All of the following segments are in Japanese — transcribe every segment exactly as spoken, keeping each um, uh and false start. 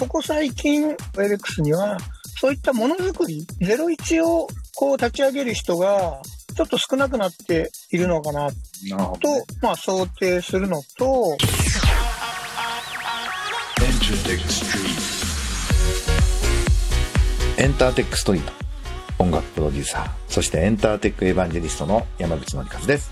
ここ最近 エイベックス にはそういったものづくりゼロイチをこう立ち上げる人がちょっと少なくなっているのかなと、まあ、想定するのと、エンターテックストリート音楽プロデューサー、そしてエンターテックエヴァンジェリストの山口典和です。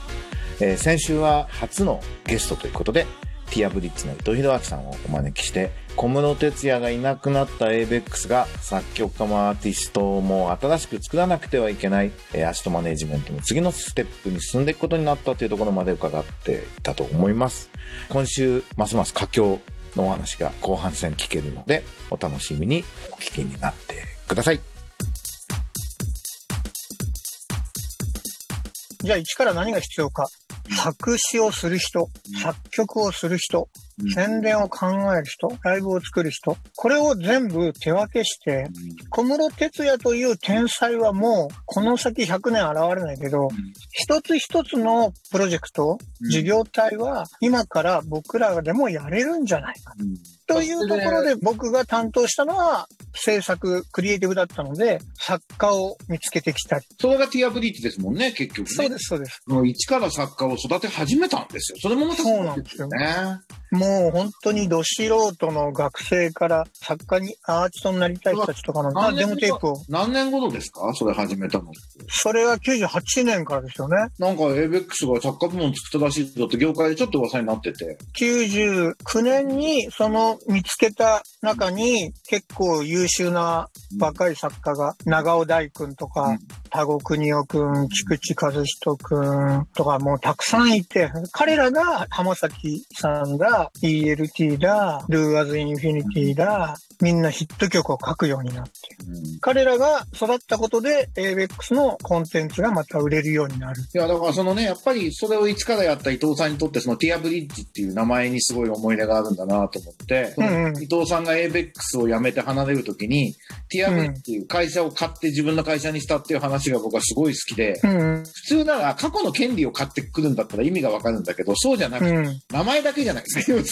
えー、先週は初のゲストということでTearbridgeの伊藤博明さんをお招きして、小室哲哉がいなくなった エイベックス が作曲家もアーティストも新しく作らなくてはいけない、えー、アシストマネジメントの次のステップに進んでいくことになったというところまで伺っていたと思います。今週ますます佳境のお話が後半戦聞けるので、お楽しみにお聞きになってください。じゃあ一から何が必要か。作詞をする人、作曲をする人、宣伝を考える人、ライブを作る人、これを全部手分けして、小室哲哉という天才はもうこの先ひゃくねん現れないけど、一つ一つのプロジェクト、事業体は今から僕らでもやれるんじゃないかというところで、僕が担当したのは制作クリエイティブだったので、作家を見つけてきたり。それがTearbridgeですもんね、結局ね。そうですそうです。もう一から作家を育て始めたんですよ。それもまたそうなんですよね。もう本当にど素人の学生から作家にアーティストになりたい人たちとかの、あ、デモテープを。何年ごとですか、それ始めたのって。それはきゅうじゅうはちねんからですよね。なんか エイベックス が作家部門作ったらしいぞって業界でちょっと噂になってて、きゅうじゅうきゅうねんにその見つけた中に結構優秀な若い作家が、長尾大君とか、うん、田子邦夫君、菊池和人君とかもうたくさんいて、彼らが浜崎さんがイーエルティー だ、Do As Infinity だ、みんなヒット曲を書くようになって、うん、彼らが育ったことで エイベックス のコンテンツがまた売れるようになる。いや、だからそのね、やっぱりそれを一からやった伊藤さんにとって、そのTearbridgeっていう名前にすごい思い入れがあるんだなと思って、うんうん、伊藤さんが エイベックス を辞めて離れるときに、Tearbridgeっていう会社を買って自分の会社にしたっていう話が僕はすごい好きで、うんうん、普通なら過去の権利を買ってくるんだったら意味がわかるんだけど、そうじゃなくて、うん、名前だけじゃなくて、そう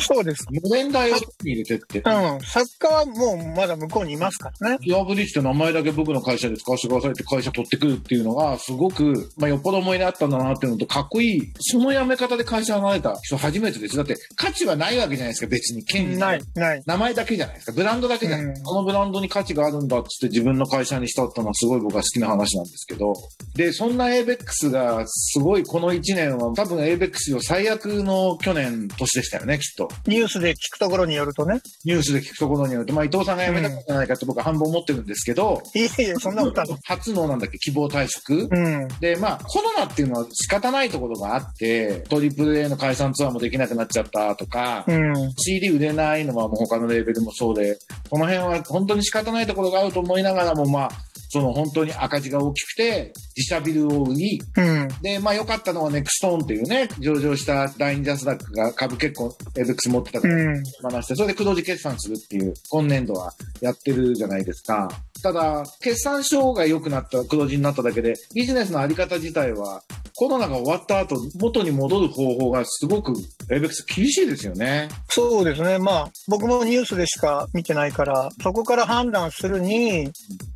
そうです。無限大を入れてって。うん。作家はもうまだ向こうにいますからね。Tearbridgeって名前だけ僕の会社で使わせてくださいって会社取ってくるっていうのがすごく、まあ、よっぽど思い出あったんだなっていうのと、かっこいい。その辞め方で会社離れた人初めてです。だって価値はないわけじゃないですか、別に。権利ない。ない。名前だけじゃないですか。ブランドだけじゃないですか。このブランドに価値があるんだっつって自分の会社にしたったのはすごい僕は好きな話なんですけど。で、そんな エイベックス がすごいこのいちねんは多分 エイベックス の最悪の去年、年でしたよね、きっと。ニュースで聞くところによるとね。ニュースで聞くところによると、まあ伊藤さんが辞めたんじゃないかって僕は半分思ってるんですけど。いやいや、そんなことある。初のなんだっけ、希望退職、うん、で、まあコロナっていうのは仕方ないところがあって、トリプルエー の解散ツアーもできなくなっちゃったとか、うん、シーディー 売れないのはもう他のレーベルもそうで、この辺は本当に仕方ないところがあると思いながらも、まあ、その本当に赤字が大きくて自社ビルを売り、うん、でまあ良かったのはネクストーンっていうね、上場したダインジャスダックが株結構エイベックス持ってたから話して、うん、それで黒字決算するっていう今年度はやってるじゃないですか。ただ決算書が良くなった黒字になっただけで、ビジネスのあり方自体はコロナが終わった後元に戻る方法がすごくエイベックス厳しいですよね。そうですね。まあ僕もニュースでしか見てないからそこから判断するに、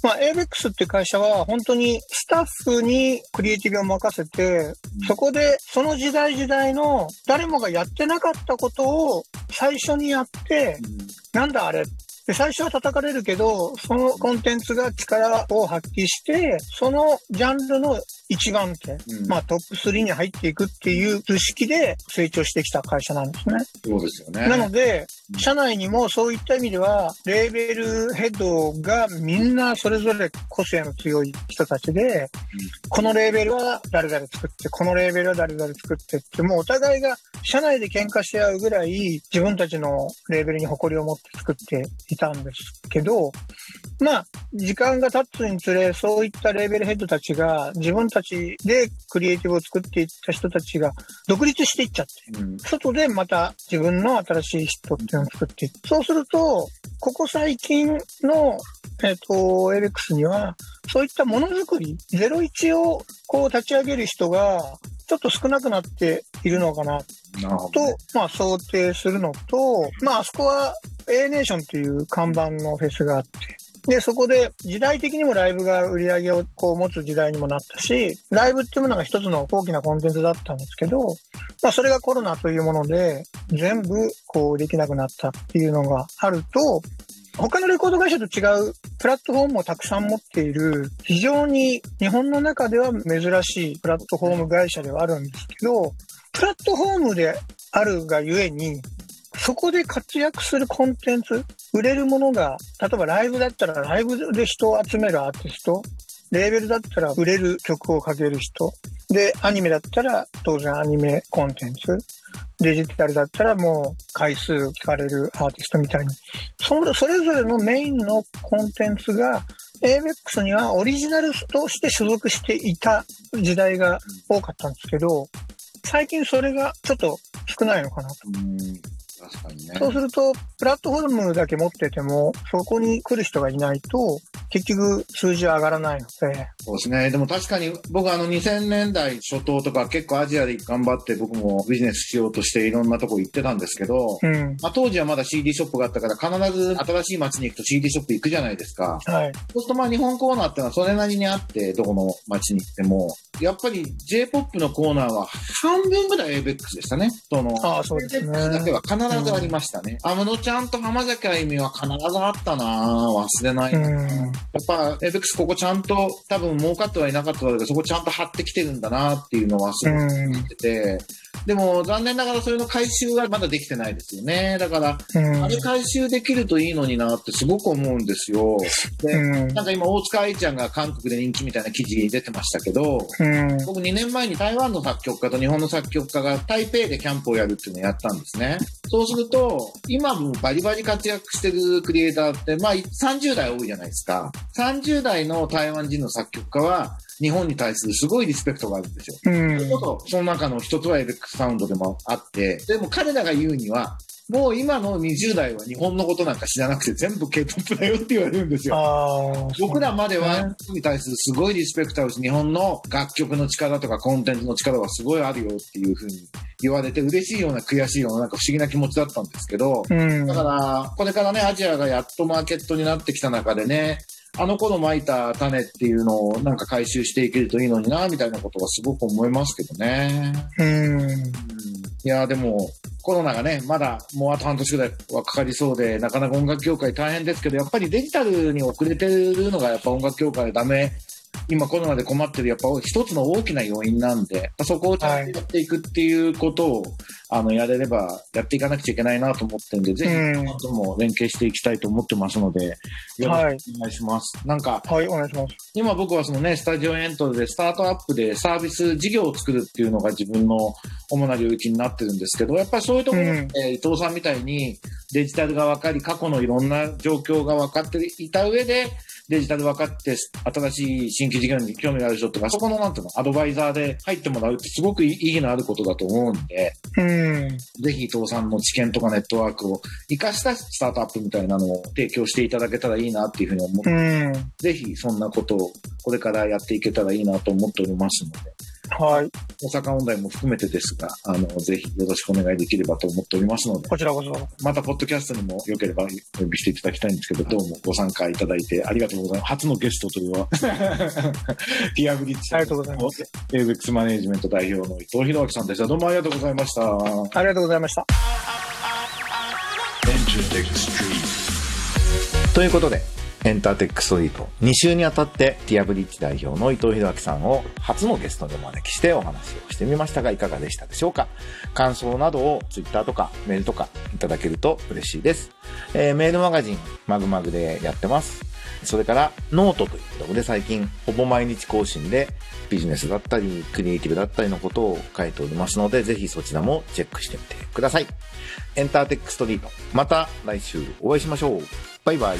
まあエイベックスっていう会社は本当にスタッフにクリエイティブを任せて、そこでその時代時代の誰もがやってなかったことを最初にやって、うん、なんだあれで最初は叩かれるけど、そのコンテンツが力を発揮して、そのジャンルの一番手、うん、まあトップスリーに入っていくっていう図式で成長してきた会社なんですね。そうですよね。なので、うん、社内にもそういった意味では、レーベルヘッドがみんなそれぞれ個性の強い人たちで、うん、このレーベルは誰々作って、このレーベルは誰々作ってって、もうお互いが社内で喧嘩し合うぐらい自分たちのレーベルに誇りを持って作っていたんですけど、まあ時間が経つにつれそういったレーベルヘッドたちが自分たちでクリエイティブを作っていった人たちが独立していっちゃって、うん、外でまた自分の新しい人っていうのを作っていって、そうするとここ最近のえっと、エイベックスにはそういったものづくりゼロイチをこう立ち上げる人がちょっと少なくなっているのかなと、まあ、想定するのと、まあ、あそこは A ネーションという看板のフェスがあって、でそこで時代的にもライブが売り上げをこう持つ時代にもなったし、ライブっていうものが一つの大きなコンテンツだったんですけど、まあ、それがコロナというもので全部こうできなくなったっていうのがあると、他のレコード会社と違うプラットフォームをたくさん持っている、非常に日本の中では珍しいプラットフォーム会社ではあるんですけど、プラットフォームであるがゆえにそこで活躍するコンテンツ、売れるものが、例えばライブだったらライブで人を集めるアーティスト、レーベルだったら売れる曲をかける人で、アニメだったら当然アニメコンテンツ、デジタルだったらもう回数聞かれるアーティストみたいに、それぞれのメインのコンテンツが エイベックス にはオリジナルとして所属していた時代が多かったんですけど、最近それがちょっと少ないのかなと。確かにね、そうするとプラットフォームだけ持っててもそこに来る人がいないと結局数字は上がらないので。そうですね。でも確かに僕あのにせんねんだい初頭とか結構アジアで頑張って僕もビジネスしようとしていろんなとこ行ってたんですけど、うん、まあ、当時はまだ シーディー ショップがあったから必ず新しい街に行くと シーディー ショップ行くじゃないですか、はい、そうするとまあ日本コーナーってのはそれなりにあって、どこの街に行ってもやっぱり J-ポップ のコーナーは半分ぐらい エイベックス でしたね。そのああそうですね。だけは必ず必ずありましたね。安室ちゃんと浜崎あゆみは必ずあったな、忘れないな。やっぱ エイベックス ここちゃんと多分儲かってはいなかったけど、そこちゃんと張ってきてるんだなっていうのはすごく思ってて、でも残念ながらそれの回収はまだできてないですよね。だからあれ回収できるといいのになってすごく思うんですよ。で、なんか今大塚愛ちゃんが韓国で人気みたいな記事に出てましたけど、僕にねんまえに台湾の作曲家と日本の作曲家が台北でキャンプをやるっていうのをやったんですね。そうすると今もバリバリ活躍してるクリエイターって、まあ、さんじゅうだい多いじゃないですか。さんじゅうだいの台湾人の作曲家は日本に対するすごいリスペクトがあるんですよ。うん、それこそその中の一つはエイベックスサウンドでもあって、でも彼らが言うにはもう今のにじゅうだいは日本のことなんか知らなくて全部 K-ポップ だよって言われるんですよ。あ、僕らまではに対するすごいリスペクトあるし、日本の楽曲の力とかコンテンツの力はすごいあるよっていう風に言われて、嬉しいような悔しいようななんか不思議な気持ちだったんですけど、うん、だからこれからねアジアがやっとマーケットになってきた中でね、あの頃まいた種っていうのをなんか回収していけるといいのになみたいなことはすごく思いますけどね。うん。いやでもコロナがねまだもうあと半年ぐらいはかかりそうで、なかなか音楽業界大変ですけど、やっぱりデジタルに遅れてるのがやっぱ音楽業界ダメ。今コロナで困ってるやっぱ一つの大きな要因なんで、そこをちゃんとやっていくっていうことを、はい、あのやれればやっていかなくちゃいけないなと思ってるんで、ぜひあとも連携していきたいと思ってますので、よろしくお願いします。はい、なんか、はい、お願いします。今僕はそのねスタジオエントでスタートアップでサービス事業を作るっていうのが自分の主な領域になってるんですけど、やっぱりそういうところで、うん、伊藤さんみたいにデジタルが分かり、過去のいろんな状況が分かっていた上でデジタル分かって新しい新規事業に興味がある人とか、そこのなんていうのアドバイザーで入ってもらうってすごく意義のあることだと思うんで、うん、ぜひ伊藤さんの知見とかネットワークを生かしたスタートアップみたいなのを提供していただけたらいいなっていうふうに思って、うん、ぜひそんなことをこれからやっていけたらいいなと思っておりますので、はい、大阪問題も含めてですが、あのぜひよろしくお願いできればと思っておりますので、こちらこそまたポッドキャストにもよければお呼びしていただきたいんですけど、どうもご参加いただいてありがとうございます。初のゲストというのはTearbridgeさんのエイベックスマネジメント代表の伊藤博明さんでした。どうもありがとうございました。ありがとうございました。ということでエンターテックストリートに週にあたって Tearbridge 代表の伊藤博明さんを初のゲストでお招きしてお話をしてみましたが、いかがでしたでしょうか。感想などを Twitter とかメールとかいただけると嬉しいです、えー、メールマガジンマグマグでやってます。それからノートということで最近ほぼ毎日更新でビジネスだったりクリエイティブだったりのことを書いておりますので、ぜひそちらもチェックしてみてください。エンターテックストリート、また来週お会いしましょう。バイバイ。